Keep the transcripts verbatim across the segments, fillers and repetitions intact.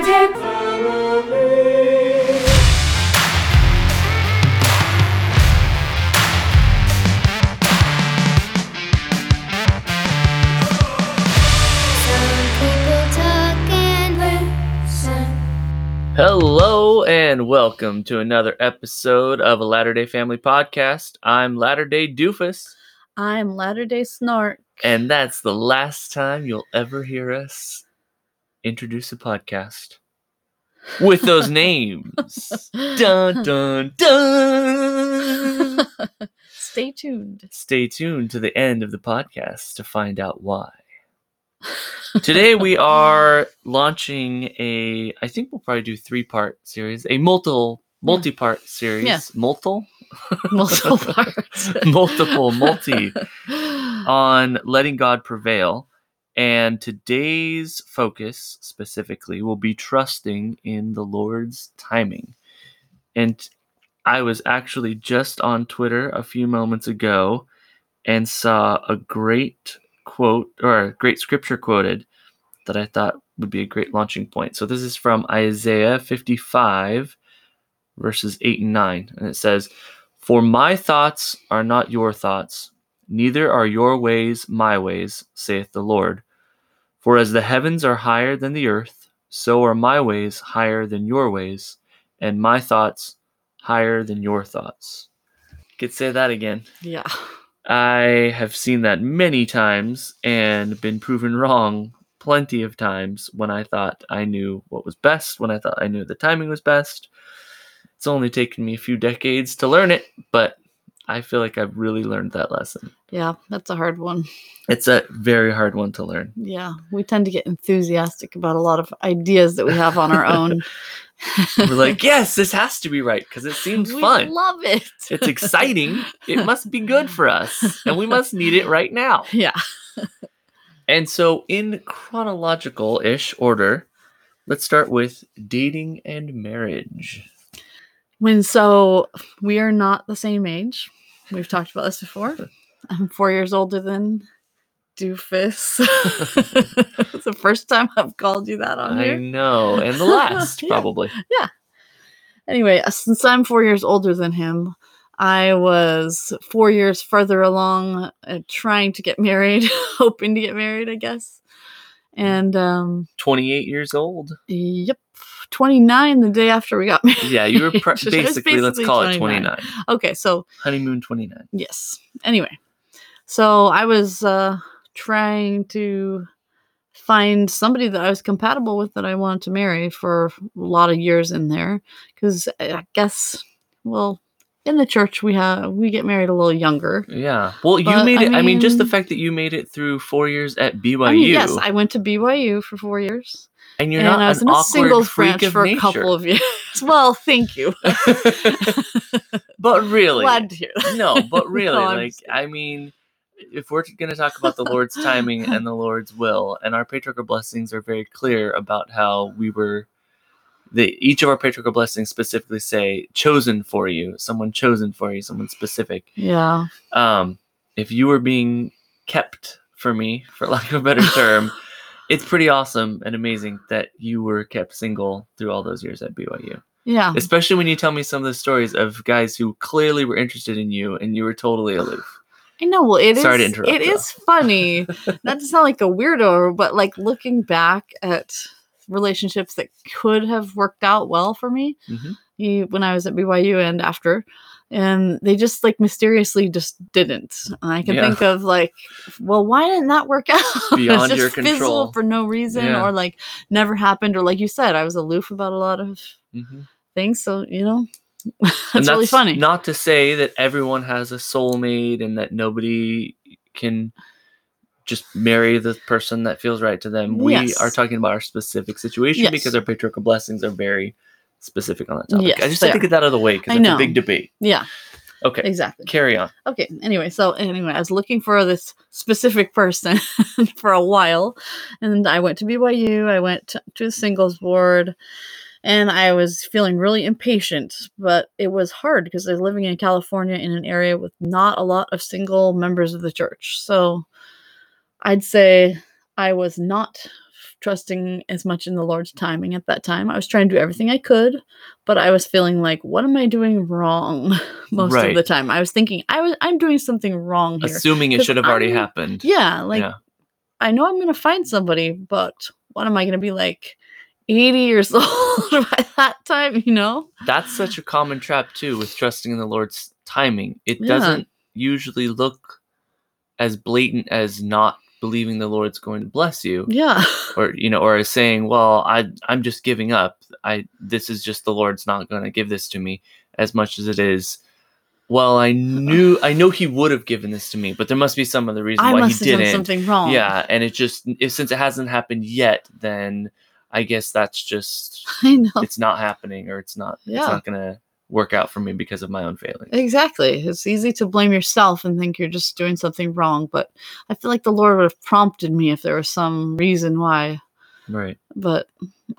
Latter-day Family. Hello and welcome to another episode of a Latter-day Family Podcast. I'm Latter-day Doofus. I'm Latter-day Snark. And that's the last time you'll ever hear us introduce a podcast with those names. Dun, dun, dun. Stay tuned. Stay tuned to the end of the podcast to find out why. Today we are launching a, I think we'll probably do three-part series, a multiple, multi-part series. Yeah. Multiple? Multiple parts. Multiple, multi, on letting God prevail. And today's focus specifically will be trusting in the Lord's timing. And I was actually just on Twitter a few moments ago and saw a great quote or a great scripture quoted that I thought would be a great launching point. So this is from Isaiah fifty-five verses eight and nine. And it says, "For my thoughts are not your thoughts, neither are your ways my ways, saith the Lord. For as the heavens are higher than the earth, so are my ways higher than your ways, and my thoughts higher than your thoughts." Could say that again. Yeah. I have seen that many times and been proven wrong plenty of times when I thought I knew what was best, when I thought I knew the timing was best. It's only taken me a few decades to learn it, but I feel like I've really learned that lesson. Yeah, that's a hard one. It's a very hard one to learn. Yeah, we tend to get enthusiastic about a lot of ideas that we have on our own. We're like, yes, this has to be right because it seems we fun. We love it. It's exciting. It must be good for us, and we must need it right now. Yeah. And so in chronological-ish order, let's start with dating and marriage. When so, we are not the same age. We've talked about this before. I'm four years older than Doofus. It's the first time I've called you that on here. I know. And the last, yeah. Probably. Yeah. Anyway, since I'm four years older than him, I was four years further along uh, trying to get married, hoping to get married, I guess. And um, twenty-eight years old. Yep. twenty-nine the day after we got married. Yeah, you were pre- basically, basically, let's call twenty-nine. it twenty-nine. Okay, so. Honeymoon twenty-nine. Yes. Anyway. So I was uh, trying to find somebody that I was compatible with that I wanted to marry for a lot of years in there. Because I guess, well, in the church, we have we get married a little younger. Yeah. Well, but, you made it. I mean, I mean, just the fact that you made it through four years at B Y U. I mean, yes, I went to B Y U for four years. And you're and not I was an in a single branch for nature. A couple of years. Well, thank you. But really, glad to hear that. No, but really, no, like I mean, if we're going to talk about the Lord's timing and the Lord's will, and our patriarchal blessings are very clear about how we were. The each of our patriarchal blessings specifically say chosen for you, someone chosen for you, someone specific. Yeah. Um, if you were being kept for me, for lack of a better term. It's pretty awesome and amazing that you were kept single through all those years at B Y U. Yeah. Especially when you tell me some of the stories of guys who clearly were interested in you and you were totally aloof. I know. Well, it Sorry is, to interrupt, it though. Is funny. Not to sound like a weirdo, but like looking back at relationships that could have worked out well for me mm-hmm. you, when I was at B Y U and after. And they just like mysteriously just didn't. And I can yeah. think of like, well, why didn't that work out? Beyond your control. It was just fizzled for no reason yeah. or like never happened. Or like you said, I was aloof about a lot of mm-hmm. things. So, you know, that's, that's really funny. Not to say that everyone has a soulmate and that nobody can just marry the person that feels right to them. We yes. are talking about our specific situation yes. because our patriarchal blessings are very specific on that topic. Yes, I just have to get that out of the way because it's a big debate. Yeah. Okay. Exactly. Carry on. Okay. Anyway, so anyway, I was looking for this specific person for a while, and I went to B Y U. I went to, to the singles board, and I was feeling really impatient, but it was hard because I was living in California in an area with not a lot of single members of the church. So I'd say I was not trusting as much in the Lord's timing at that time. I was trying to do everything I could, but I was feeling like, what am I doing wrong most right. of the time? I was thinking, I was, I'm doing something wrong here. Assuming it should have already I'm, happened. Yeah. Like, yeah. I know I'm going to find somebody, but what am I going to be like eighty years old by that time, you know? That's such a common trap, too, with trusting in the Lord's timing. It yeah. doesn't usually look as blatant as not believing the Lord's going to bless you, yeah, or you know, or saying, "Well, I I'm just giving up. I this is just the Lord's not going to give this to me." As much as it is, well, I knew I know He would have given this to me, but there must be some other reason I why must He have didn't. Done something wrong, yeah. And it just if, since it hasn't happened yet, then I guess that's just I know it's not happening, or it's not yeah. it's not going to work out for me because of my own failings. Exactly. It's easy to blame yourself and think you're just doing something wrong, but I feel like the Lord would have prompted me if there was some reason why. Right. But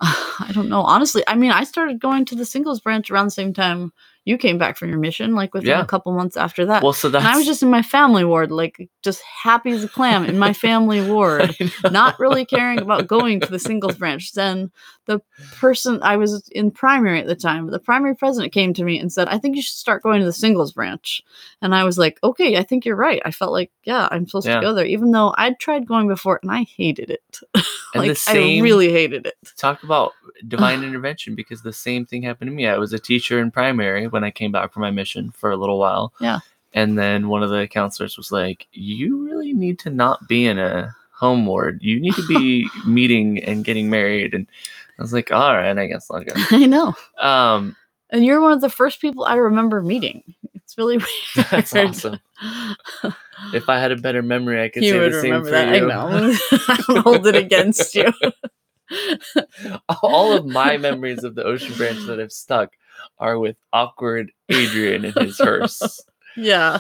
uh, I don't know. Honestly, I mean, I started going to the singles branch around the same time you came back from your mission, like within yeah. a couple months after that. Well, so that's... And I was just in my family ward, like just happy as a clam in my family ward, not really caring about going to the singles branch. Then the person I was in primary at the time, the primary president came to me and said, "I think you should start going to the singles branch." And I was like, "Okay, I think you're right." I felt like, yeah, I'm supposed yeah. to go there, even though I'd tried going before and I hated it. like same... I really hated it. Talk about divine intervention, because the same thing happened to me. I was a teacher in primary when I came back from my mission for a little while. Yeah. And then one of the counselors was like, "You really need to not be in a home ward. You need to be meeting and getting married." And I was like, "All right, I guess I'll go." I know. Um, and you're one of the first people I remember meeting. It's really weird. That's awesome. If I had a better memory, I could you say the same for that. You. I know. I don't hold it against you. All of my memories of the Ocean Branch that have stuck are with awkward Adrian in his hearse. Yeah.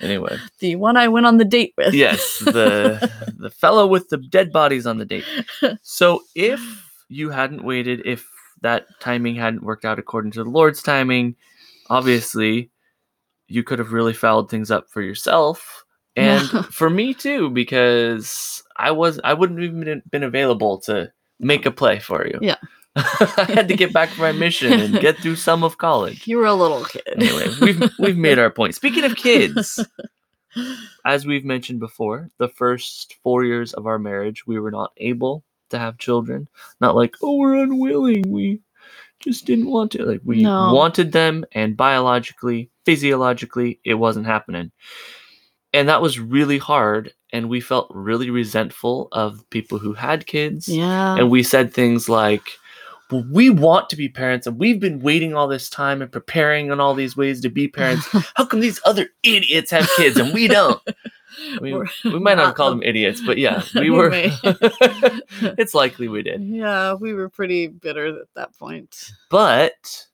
Anyway. The one I went on the date with. Yes. The the fellow with the dead bodies on the date. So if you hadn't waited, if that timing hadn't worked out according to the Lord's timing, obviously you could have really fouled things up for yourself. And for me too, because I was I wouldn't have even been available to make a play for you. Yeah. I had to get back to my mission and get through some of college. You were a little kid. Anyway, we've we've made our point. Speaking of kids, as we've mentioned before, the first four years of our marriage, we were not able to have children. Not like, oh, we're unwilling. We just didn't want to. Like we no. wanted them, and biologically, physiologically, it wasn't happening. And that was really hard. And we felt really resentful of people who had kids. Yeah. And we said things like, "Well, we want to be parents, and we've been waiting all this time and preparing in all these ways to be parents. How come these other idiots have kids and we don't?" We, we might not, not call them idiots, but yeah, we were. It's likely we did. Yeah, we were pretty bitter at that point. But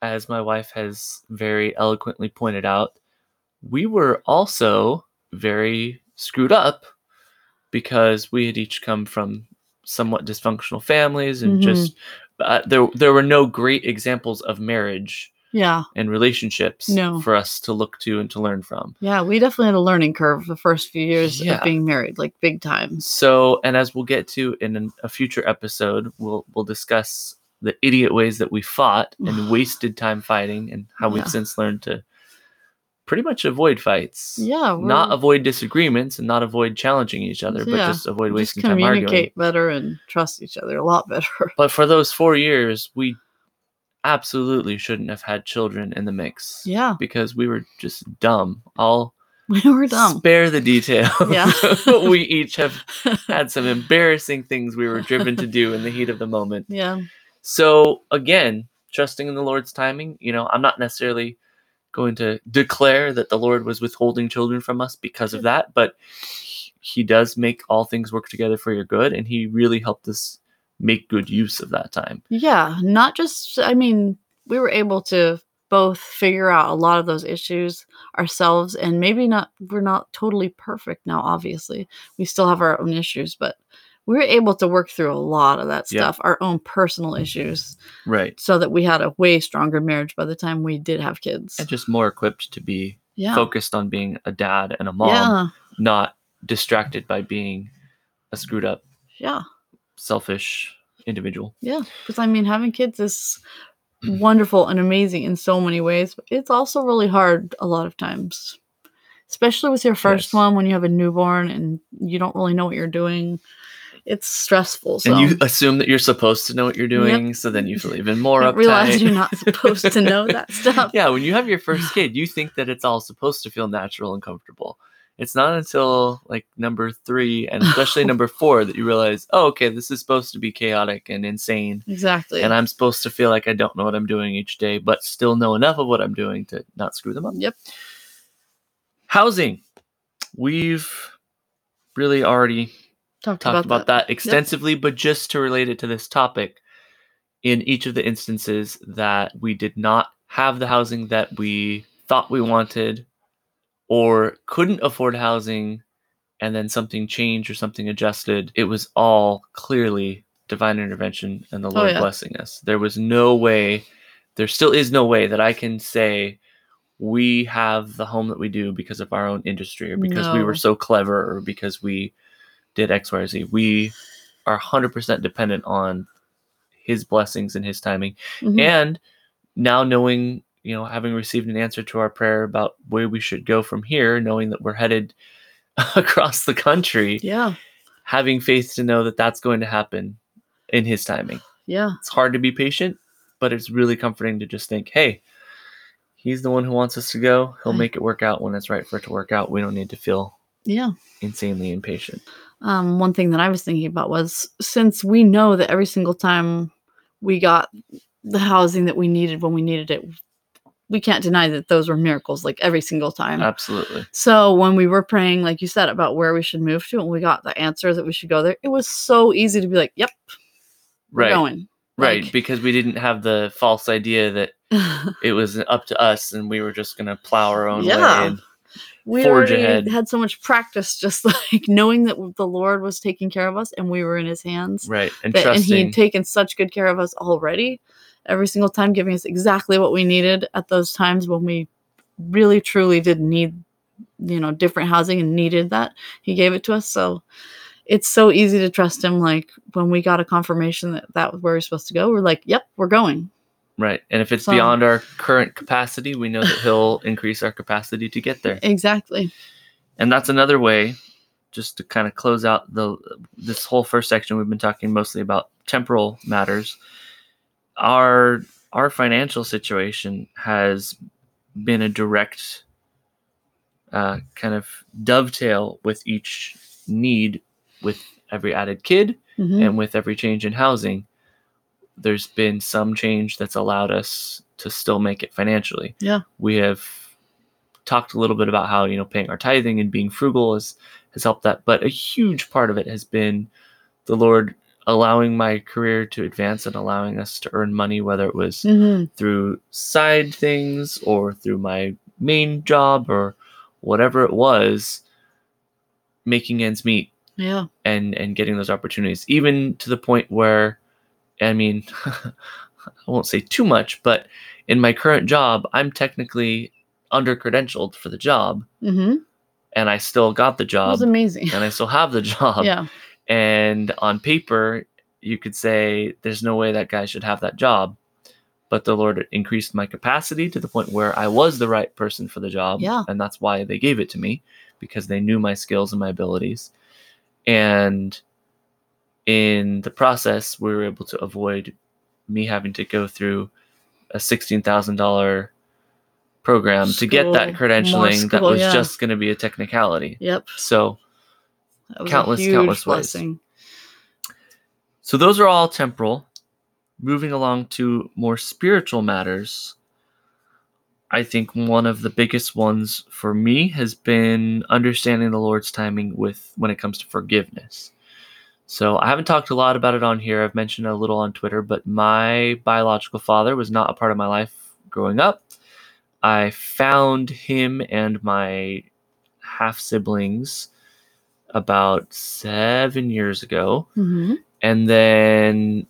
as my wife has very eloquently pointed out, we were also very screwed up because we had each come from somewhat dysfunctional families and mm-hmm. just uh, there there were no great examples of marriage yeah. and relationships no. for us to look to and to learn from. Yeah, we definitely had a learning curve the first few years yeah. of being married, like big time. So, and as we'll get to in an, a future episode, we'll we'll discuss the idiot ways that we fought and wasted time fighting, and how yeah. we've since learned to pretty much avoid fights. Yeah. Not avoid disagreements and not avoid challenging each other, yeah. but just avoid wasting just time arguing. Communicate better and trust each other a lot better. But for those four years, we absolutely shouldn't have had children in the mix. Yeah. Because we were just dumb. I'll we were dumb. Spare the details. Yeah. We each have had some embarrassing things we were driven to do in the heat of the moment. Yeah. So again, trusting in the Lord's timing, you know, I'm not necessarily going to declare that the Lord was withholding children from us because of that, but He does make all things work together for your good, and He really helped us make good use of that time. Yeah, not just, I mean, we were able to both figure out a lot of those issues ourselves, and maybe not, we're not totally perfect now, obviously. We still have our own issues, but we were able to work through a lot of that stuff, yeah. our own personal issues. Right. So that we had a way stronger marriage by the time we did have kids. And just more equipped to be yeah. focused on being a dad and a mom, yeah. not distracted by being a screwed up yeah. selfish individual. Yeah, because I mean, having kids is wonderful and amazing in so many ways, but it's also really hard a lot of times, especially with your first yes. one when you have a newborn and you don't really know what you're doing. It's stressful. So. And you assume that you're supposed to know what you're doing, yep. so then you feel even more uptight. Realize you're not supposed to know that stuff. Yeah, when you have your first kid, you think that it's all supposed to feel natural and comfortable. It's not until like number three and especially number four that you realize, oh, okay, this is supposed to be chaotic and insane. Exactly. And I'm supposed to feel like I don't know what I'm doing each day, but still know enough of what I'm doing to not screw them up. Yep. Housing. We've really already talked, talked about, about that, that extensively, yep. but just to relate it to this topic, in each of the instances that we did not have the housing that we thought we wanted, or couldn't afford housing, and then something changed or something adjusted, it was all clearly divine intervention and the Lord oh, yeah. blessing us. There was no way, there still is no way that I can say we have the home that we do because of our own industry or because no. we were so clever or because we did X, Y, or Z. We are one hundred percent dependent on His blessings and His timing. Mm-hmm. And now knowing, you know, having received an answer to our prayer about where we should go from here, knowing that we're headed across the country. Yeah. Having faith to know that that's going to happen in His timing. Yeah. It's hard to be patient, but it's really comforting to just think, hey, He's the one who wants us to go. He'll right. make it work out when it's right for it to work out. We don't need to feel yeah. insanely impatient. Um, one thing that I was thinking about was, since we know that every single time we got the housing that we needed when we needed it, we can't deny that those were miracles, like every single time. Absolutely. So when we were praying, like you said, about where we should move to, and we got the answer that we should go there, it was so easy to be like, yep, we're right. going. Right. Like, because we didn't have the false idea that it was up to us and we were just going to plow our own yeah. way and we forge already ahead. Had so much practice, just like knowing that the Lord was taking care of us and we were in His hands. Right. And that, trusting. And He had taken such good care of us already. Every single time, giving us exactly what we needed at those times when we really, truly did need, you know, different housing and needed that. He gave it to us. So it's so easy to trust Him. Like when we got a confirmation that that was where we're supposed to go, we're like, yep, we're going. Right. And if it's so, beyond our current capacity, we know that He'll increase our capacity to get there. Exactly. And that's another way, just to kind of close out the this whole first section, we've been talking mostly about temporal matters. Our our financial situation has been a direct uh, kind of dovetail with each need, with every added kid mm-hmm. and with every change in housing. There's been some change that's allowed us to still make it financially. Yeah, we have talked a little bit about how, you know, paying our tithing and being frugal has, has helped that. But a huge part of it has been the Lord allowing my career to advance and allowing us to earn money, whether it was mm-hmm. through side things or through my main job or whatever it was, making ends meet yeah, and, and getting those opportunities, even to the point where, I mean, I won't say too much, but in my current job, I'm technically under-credentialed for the job mm-hmm. and I still got the job. It was amazing. And I still have the job. Yeah. And on paper, you could say there's no way that guy should have that job. But the Lord increased my capacity to the point where I was the right person for the job. Yeah. And that's why they gave it to me, because they knew my skills and my abilities. And in the process, we were able to avoid me having to go through a sixteen thousand dollars program school, to get that credentialing school, that was yeah. just going to be a technicality. Yep. So... Countless, countless blessing. ways. So those are all temporal. Moving along to more spiritual matters, I think one of the biggest ones for me has been understanding the Lord's timing with when it comes to forgiveness. So I haven't talked a lot about it on here. I've mentioned it a little on Twitter, but my biological father was not a part of my life growing up. I found him and my half-siblings about seven years ago. Mm-hmm. And then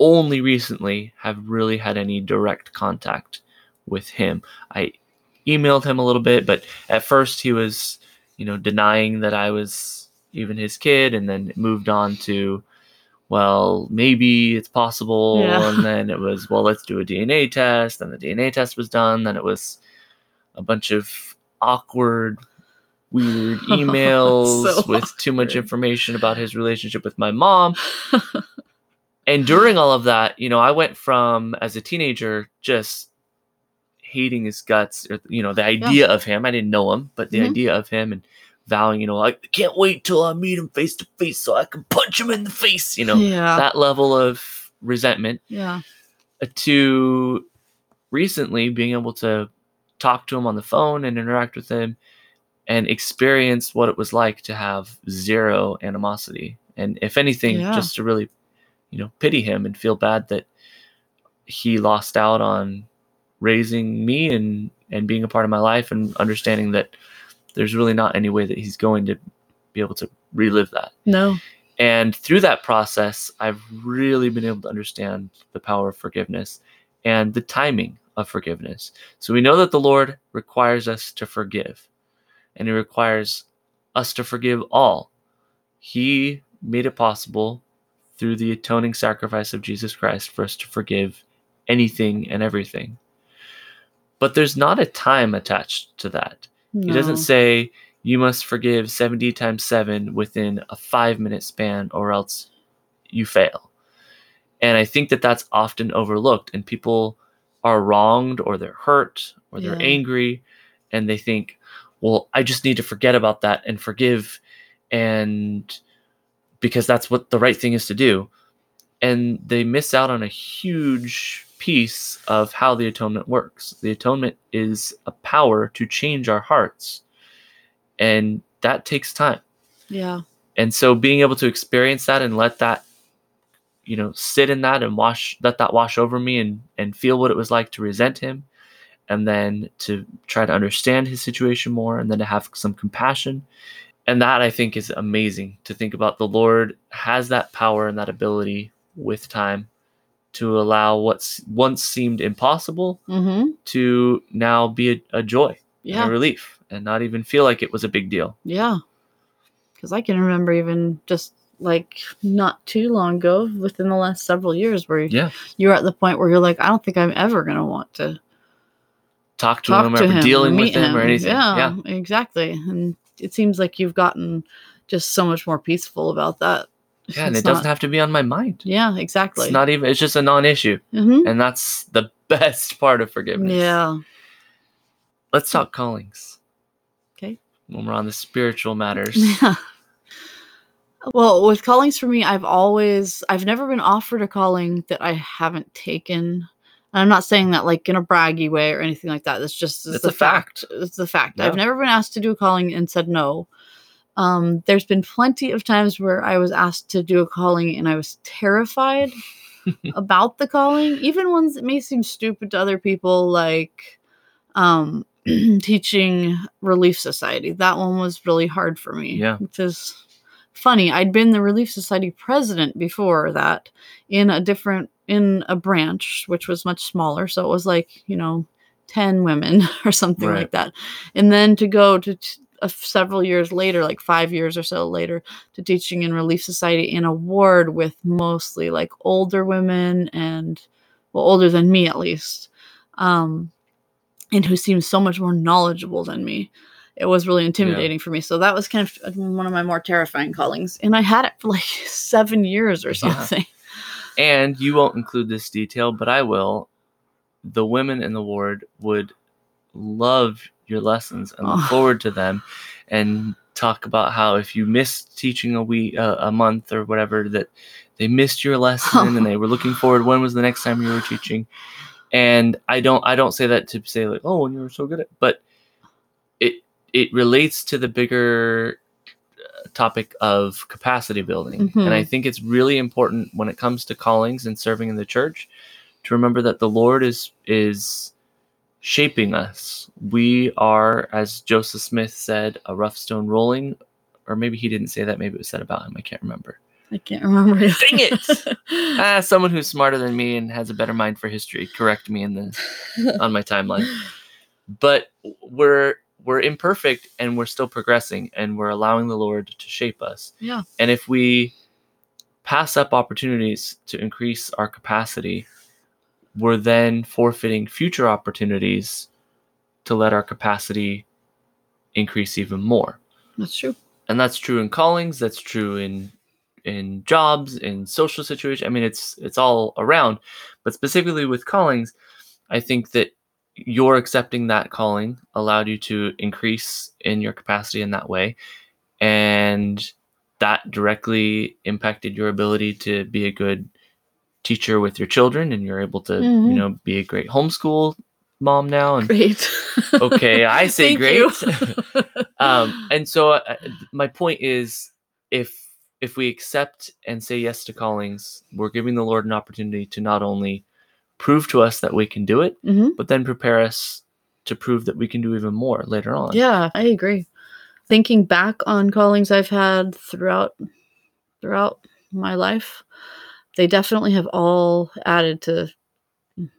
only recently have really had any direct contact with him. I emailed him a little bit, but at first he was, you know, denying that I was even his kid, and then moved on to, well, maybe it's possible. Yeah. And then it was, well, let's do a D N A test. Then the D N A test was done. Then it was a bunch of awkward, weird emails so with awkward. Too much information about his relationship with my mom. And during all of that, you know, I went from, as a teenager, just hating his guts, or, you know, the idea yeah. of him. I didn't know him, but the mm-hmm. idea of him, and vowing, you know, I can't wait till I meet him face to face so I can punch him in the face, you know, yeah. that level of resentment. Yeah. To recently being able to talk to him on the phone and interact with him and experience what it was like to have zero animosity. And if anything, yeah. just to really, you know, pity him and feel bad that he lost out on raising me and, and being a part of my life, and understanding that there's really not any way that he's going to be able to relive that. No. And through that process, I've really been able to understand the power of forgiveness and the timing of forgiveness. So we know that the Lord requires us to forgive, and he requires us to forgive all. He made it possible through the atoning sacrifice of Jesus Christ for us to forgive anything and everything. But there's not a time attached to that. No. He doesn't say you must forgive seventy times seven within a five minute span or else you fail. And I think that that's often overlooked, and people are wronged, or they're hurt, or they're yeah. angry, and they think, well, I just need to forget about that and forgive, and because that's what the right thing is to do. And they miss out on a huge piece of how the atonement works. The atonement is a power to change our hearts, and that takes time. Yeah. And so being able to experience that and let that, you know, sit in that and wash, let that wash over me, and, and feel what it was like to resent him, and then to try to understand his situation more, and then to have some compassion. And that, I think, is amazing to think about. The Lord has that power and that ability with time to allow what once seemed impossible mm-hmm. to now be a, a joy yeah. and a relief, and not even feel like it was a big deal. Yeah. Because I can remember even just like not too long ago, within the last several years, where yeah. you're at the point where you're like, I don't think I'm ever going to want to talk to talk him to or him, dealing with him, him or anything. Yeah, yeah, exactly. And it seems like you've gotten just so much more peaceful about that. Yeah, and it's it doesn't not, have to be on my mind. Yeah, exactly. It's not even, it's just a non-issue. Mm-hmm. And that's the best part of forgiveness. Yeah. Let's talk callings. Okay. When we're on the spiritual matters. Yeah. Well, with callings for me, I've always, I've never been offered a calling that I haven't taken. And I'm not saying that like in a braggy way or anything like that. That's just, it's, it's a fact. fact. It's a fact. Yeah. I've never been asked to do a calling and said no. Um, there's been plenty of times where I was asked to do a calling and I was terrified about the calling, even ones that may seem stupid to other people, like um, teaching Relief Society. That one was really hard for me, yeah. which is funny. I'd been the Relief Society president before that in a different, in a branch, which was much smaller. So it was like, you know, ten women or something right. like that. And then to go to... T- several years later, like five years or so later, to teaching in Relief Society in a ward with mostly like older women, and well, older than me at least, um, and who seemed so much more knowledgeable than me. It was really intimidating yeah. for me. So that was kind of one of my more terrifying callings. And I had it for like seven years or something. Yeah. And you won't include this detail, but I will. The women in the ward would love your lessons and look oh. forward to them, and talk about how if you missed teaching a week, uh, a month or whatever, that they missed your lesson oh. and they were looking forward. When was the next time you were teaching? And I don't, I don't say that to say like, oh, you were so good at, but it, it relates to the bigger topic of capacity building. Mm-hmm. And I think it's really important when it comes to callings and serving in the church to remember that the Lord is, is, shaping us. We are, as Joseph Smith said, a rough stone rolling, or maybe he didn't say that. Maybe it was said about him. I can't remember. I can't remember. Dang it! ah, someone who's smarter than me and has a better mind for history, correct me in the on my timeline. But we're we're imperfect, and we're still progressing, and we're allowing the Lord to shape us. Yeah. And if we pass up opportunities to increase our capacity, we're then forfeiting future opportunities to let our capacity increase even more. That's true. And that's true in callings. That's true in in jobs, in social situations. I mean, it's it's all around. But specifically with callings, I think that your accepting that calling allowed you to increase in your capacity in that way. And that directly impacted your ability to be a good teacher with your children. And you're able to, mm-hmm. you know, be a great homeschool mom now. And great. Okay, I say great. um, and so uh, my point is, if if we accept and say yes to callings, we're giving the Lord an opportunity to not only prove to us that we can do it, mm-hmm. but then prepare us to prove that we can do even more later on. Yeah, I agree. Thinking back on callings I've had throughout throughout my life, they definitely have all added to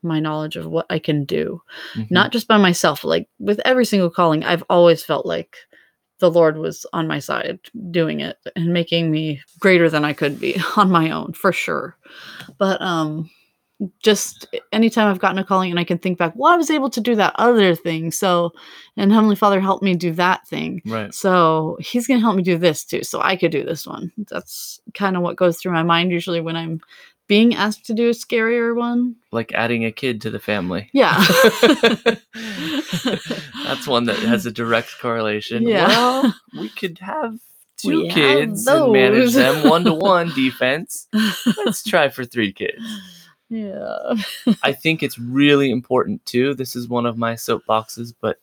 my knowledge of what I can do. Mm-hmm. Not just by myself, like with every single calling, I've always felt like the Lord was on my side doing it and making me greater than I could be on my own, for sure. But um just anytime I've gotten a calling and I can think back, well, I was able to do that other thing. So, and Heavenly Father helped me do that thing. Right. So he's going to help me do this too. So I could do this one. That's kind of what goes through my mind usually when I'm being asked to do a scarier one. Like adding a kid to the family. Yeah. That's one that has a direct correlation. Yeah. Well, we could have two we kids have and manage them one-to-one defense. Let's try for three kids. Yeah. I think it's really important too. This is one of my soapboxes, but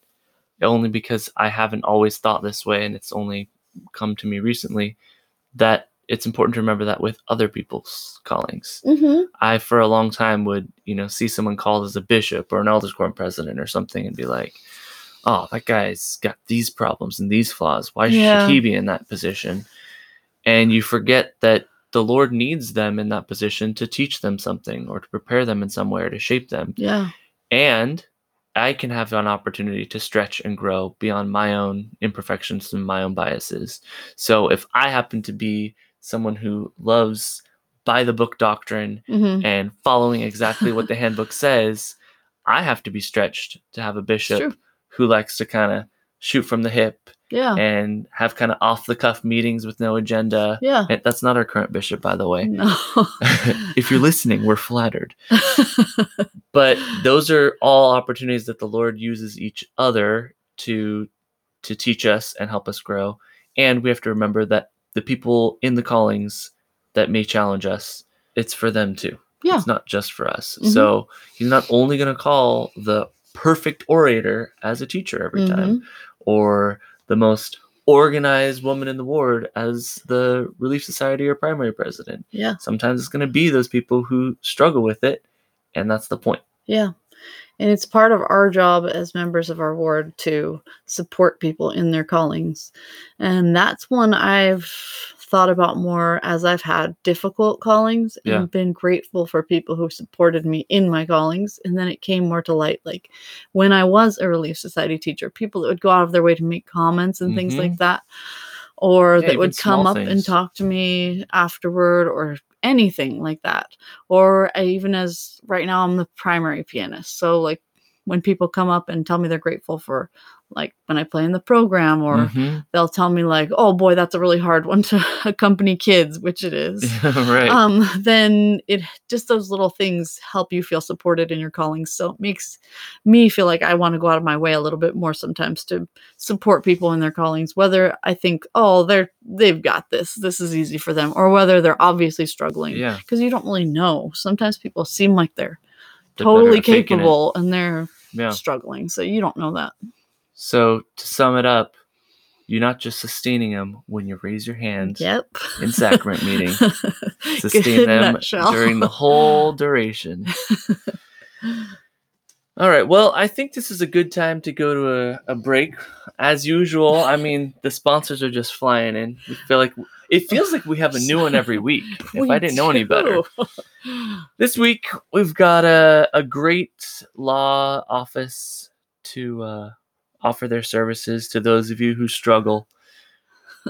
only because I haven't always thought this way and it's only come to me recently, that it's important to remember that with other people's callings. Mm-hmm. I, for a long time, would, you know, see someone called as a bishop or an elders quorum president or something and be like, oh, that guy's got these problems and these flaws. Why yeah. should he be in that position? And you forget that the Lord needs them in that position to teach them something or to prepare them in some way or to shape them. Yeah. And I can have an opportunity to stretch and grow beyond my own imperfections and my own biases. So if I happen to be someone who loves by the book doctrine mm-hmm. and following exactly what the handbook says, I have to be stretched to have a bishop who likes to kind of shoot from the hip. Yeah. And have kind of off-the-cuff meetings with no agenda. Yeah. And that's not our current bishop, by the way. No. If you're listening, we're flattered. But those are all opportunities that the Lord uses each other to to teach us and help us grow. And we have to remember that the people in the callings that may challenge us, it's for them too. Yeah. It's not just for us. Mm-hmm. So he's not only going to call the perfect orator as a teacher every mm-hmm. time, or the most organized woman in the ward as the Relief Society or primary president. Yeah. Sometimes it's going to be those people who struggle with it, and that's the point. Yeah. And it's part of our job as members of our ward to support people in their callings. And that's one I've thought about more as I've had difficult callings and yeah. been grateful for people who supported me in my callings. And then it came more to light. Like when I was a Relief Society teacher, people that would go out of their way to make comments and mm-hmm. things like that, or yeah, that would come up things. and talk to me afterward or anything like that. Or I, even as right now, I'm the primary pianist. So like when people come up and tell me they're grateful for like when I play in the program, or mm-hmm. they'll tell me like, oh boy, that's a really hard one to accompany kids, which it is. Right. Um, then it just those little things help you feel supported in your callings. So it makes me feel like I want to go out of my way a little bit more sometimes to support people in their callings, whether I think, oh, they're, they've got this, this is easy for them, or whether they're obviously struggling. Yeah. Cause you don't really know. Sometimes people seem like they're totally capable and they're yeah. struggling. So you don't know that. So to sum it up, you're not just sustaining them when you raise your hand yep. in sacrament meeting. Sustain them during the whole duration. All right. Well, I think this is a good time to go to a, a break. As usual, I mean, the sponsors are just flying in. We feel like it feels like we have a new one every week. If we I didn't know do. any better. This week, we've got a, a great law office to... Uh, offer their services to those of you who struggle.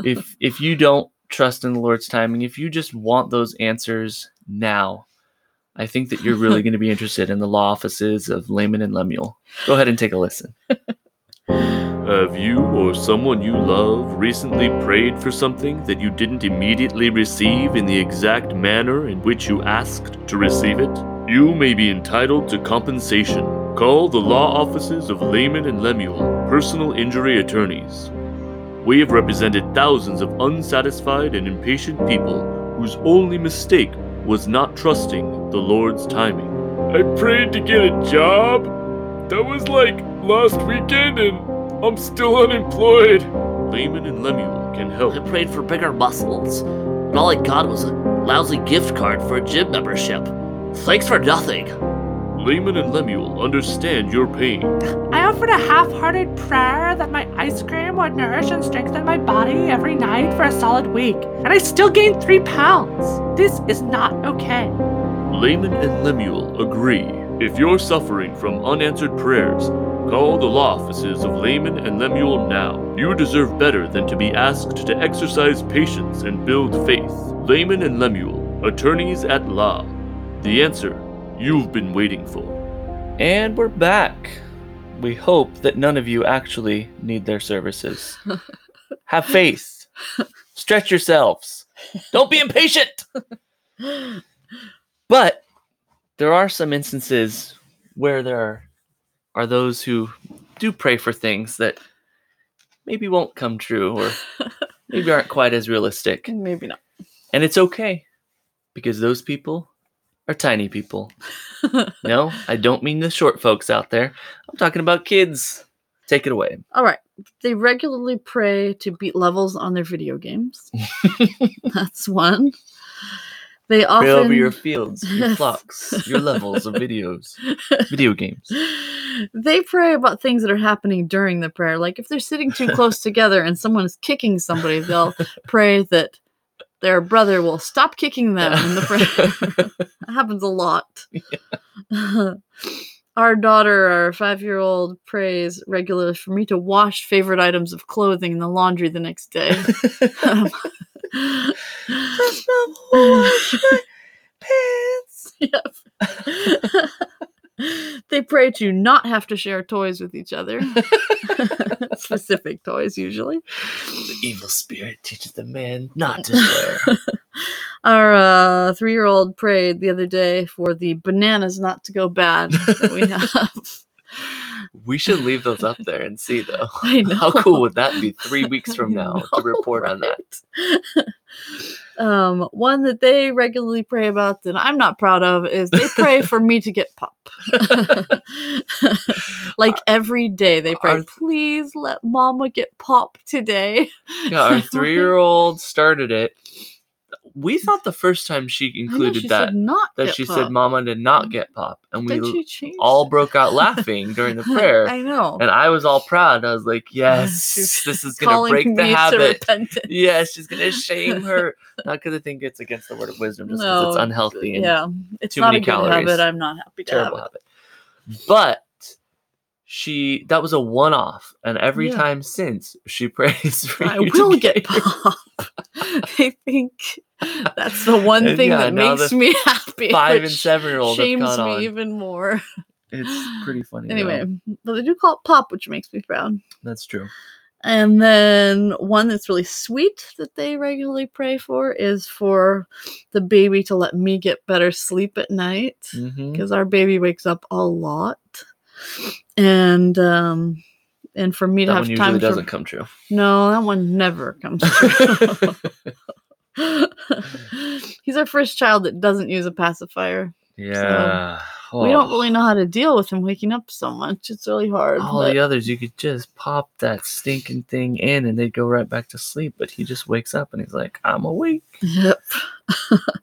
If if you don't trust in the Lord's timing, if you just want those answers now, I think that you're really going to be interested in the law offices of Laman and Lemuel. Go ahead and take a listen. Have you or someone you love recently prayed for something that you didn't immediately receive in the exact manner in which you asked to receive it? You may be entitled to compensation. Call the law offices of Laman and Lemuel, personal injury attorneys. We have represented thousands of unsatisfied and impatient people whose only mistake was not trusting the Lord's timing. I prayed to get a job. That was like last weekend and I'm still unemployed. Laman and Lemuel can help. I prayed for bigger muscles, and all I got was a lousy gift card for a gym membership. Thanks for nothing. Laman and Lemuel understand your pain. I offered a half-hearted prayer that my ice cream would nourish and strengthen my body every night for a solid week, and I still gained three pounds. This is not okay. Laman and Lemuel agree. If you're suffering from unanswered prayers, call the law offices of Laman and Lemuel now. You deserve better than to be asked to exercise patience and build faith. Laman and Lemuel, attorneys at law. The answer you've been waiting for. And we're back. We hope that none of you actually need their services. Have faith. Stretch yourselves. Don't be impatient. But there are some instances where there are, are those who do pray for things that maybe won't come true or maybe aren't quite as realistic. Maybe not. And it's okay, because those people are tiny people. No, I don't mean the short folks out there. I'm talking about kids. Take it away. All right. They regularly pray to beat levels on their video games. That's one. They pray often over your fields, your flocks, your levels of videos, video games. They pray about things that are happening during the prayer. Like if they're sitting too close together and someone is kicking somebody, they'll pray that their brother will stop kicking them in the prayer. That happens a lot. Yeah. Our daughter, our five-year-old, prays regularly for me to wash favorite items of clothing in the laundry the next day. um, pants. Yep. They pray to not have to share toys with each other. Specific toys, usually. The evil spirit teaches the man not to share. Our uh, three-year-old prayed the other day for the bananas not to go bad that we have. We should leave those up there and see, though. I know. How cool would that be three weeks from now know, to report right? on that? Um, one that they regularly pray about that I'm not proud of is they pray for me to get pop. Like our, every day they pray, our, please let mama get pop today. Yeah, our three-year-old started it. We thought the first time she included that, that she said mama did not get pop. And we all broke out laughing during the prayer. I know. And I was all proud. I was like, yes, this is going to break the habit. Yes, she's going to shame her. Not because I think it's against the word of wisdom, just because no, it's unhealthy and yeah, it's too not many a calories. Habit. I'm not happy to Terrible have it. Habit. But she, that was a one-off. And every yeah. time since, she prays for I you will get pop. I think that's the one and thing yeah, that makes me happy. Five and seven-year-old shames me on. Even more. It's pretty funny. Anyway, though. But they do call it pop, which makes me proud. That's true. And then one that's really sweet that they regularly pray for is for the baby to let me get better sleep at night, because mm-hmm. our baby wakes up a lot, and um, and for me that to have time. That one usually doesn't for, come true. No, that one never comes true. He's our first child that doesn't use a pacifier. Yeah. So oh. We don't really know how to deal with him waking up so much. It's really hard. All but... the others, you could just pop that stinking thing in and they'd go right back to sleep. But he just wakes up and he's like, I'm awake. Yep.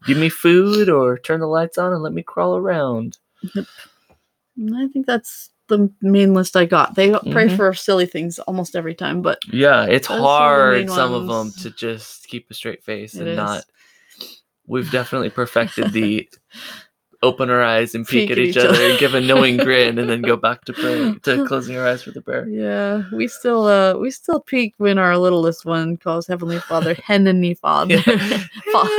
Give me food or turn the lights on and let me crawl around. Yep. And I think that's the main list I got. They pray mm-hmm. for silly things almost every time, but yeah, it's hard some ones. Of them to just keep a straight face it and is. Not. We've definitely perfected the open our eyes and peek, peek at, at each, each other and give a knowing grin, and then go back to prayer, to closing our eyes for the prayer. Yeah, we still uh, we still peek when our littlest one calls Heavenly Father Henny Father. Yeah. Henny Father.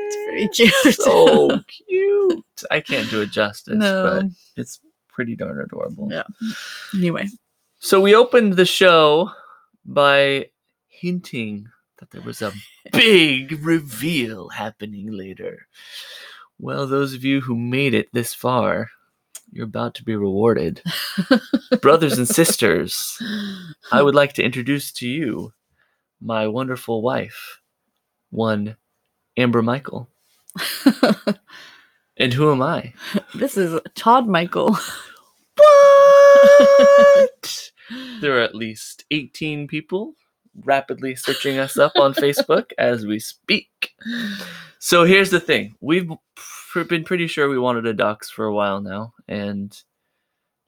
It's pretty cute. So cute. I can't do it justice, no. but it's pretty darn adorable. Yeah. Anyway. So we opened the show by hinting that there was a big reveal happening later. Well, those of you who made it this far, you're about to be rewarded. Brothers and sisters, I would like to introduce to you my wonderful wife, one Amber Michael. And who am I? This is Todd Michael. What? There are at least eighteen people rapidly searching us up on Facebook as we speak. So here's the thing. We've been pretty sure we wanted a dox for a while now, and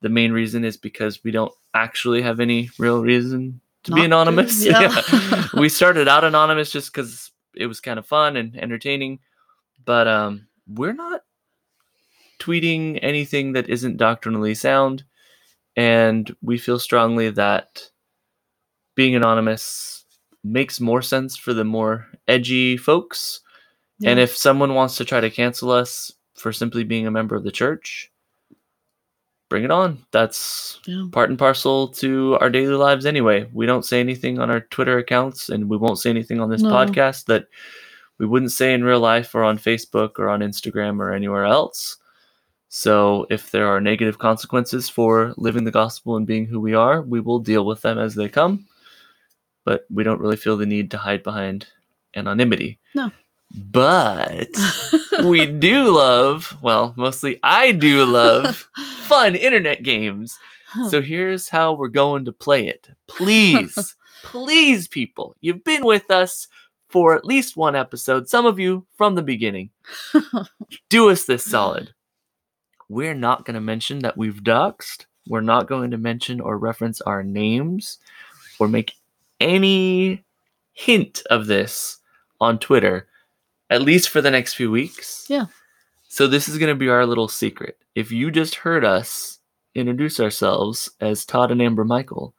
the main reason is because we don't actually have any real reason to Not be anonymous. To, yeah. yeah. We started out anonymous just because it was kind of fun and entertaining, but um, we're not tweeting anything that isn't doctrinally sound, and we feel strongly that being anonymous makes more sense for the more edgy folks. Yeah. And if someone wants to try to cancel us for simply being a member of the church, bring it on. That's yeah. part and parcel to our daily lives anyway. We don't say anything on our Twitter accounts, and we won't say anything on this no. podcast that we wouldn't say in real life or on Facebook or on Instagram or anywhere else. So if there are negative consequences for living the gospel and being who we are, we will deal with them as they come. But we don't really feel the need to hide behind anonymity. No. But we do love, well, mostly I do love fun internet games. So here's how we're going to play it. Please, please, people, you've been with us for at least one episode, some of you from the beginning. Do us this solid. We're not going to mention that we've doxed. We're not going to mention or reference our names or make any hint of this on Twitter, at least for the next few weeks. Yeah. So this is going to be our little secret. If you just heard us introduce ourselves as Todd and Amber Michael,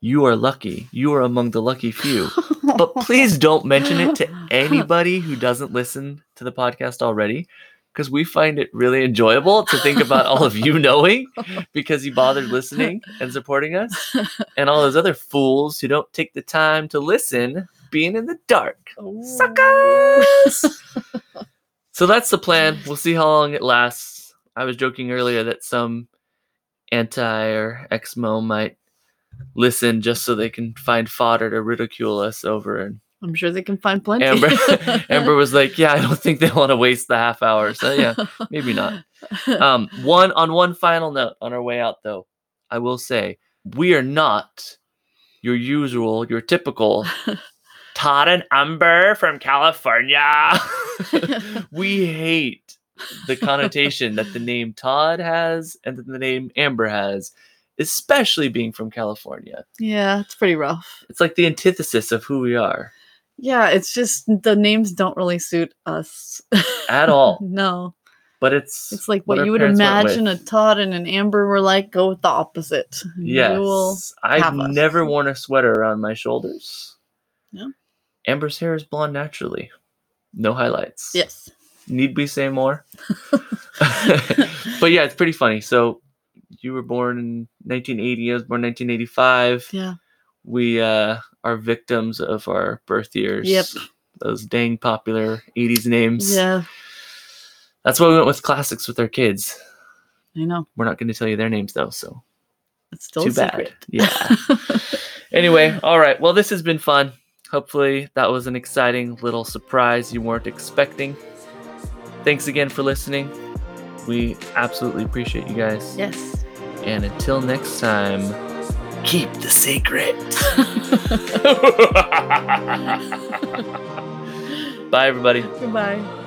you are lucky. You are among the lucky few. But please don't mention it to anybody who doesn't listen to the podcast already, because we find it really enjoyable to think about all of you knowing because you bothered listening and supporting us, and all those other fools who don't take the time to listen being in the dark. Ooh. Suckers! So that's the plan. We'll see how long it lasts. I was joking earlier that some anti or exmo might listen just so they can find fodder to ridicule us over, and I'm sure they can find plenty. Amber, Amber was like, yeah, I don't think they want to waste the half hour. So yeah, maybe not. Um, one on one final note on our way out, though, I will say we are not your usual, your typical Todd and Amber from California. We hate the connotation that the name Todd has and that the name Amber has, especially being from California. Yeah, it's pretty rough. It's like the antithesis of who we are. Yeah, it's just the names don't really suit us. At all. No. But it's... It's like what, what you would imagine a Todd and an Amber were like, go with the opposite. Yes. I've never worn a sweater around my shoulders. Yeah. Amber's hair is blonde naturally. No highlights. Yes. Need we say more? But yeah, it's pretty funny. So you were born in nineteen eighty. I was born in nineteen eighty-five. Yeah. We uh, are victims of our birth years. Yep. Those dang popular eighties names. Yeah. That's why we went with classics with our kids. I know. We're not going to tell you their names, though, so. It's still too a secret. Bad. Yeah. Anyway, all right. Well, this has been fun. Hopefully that was an exciting little surprise you weren't expecting. Thanks again for listening. We absolutely appreciate you guys. Yes. And until next time, keep the secret. Bye, everybody. Goodbye.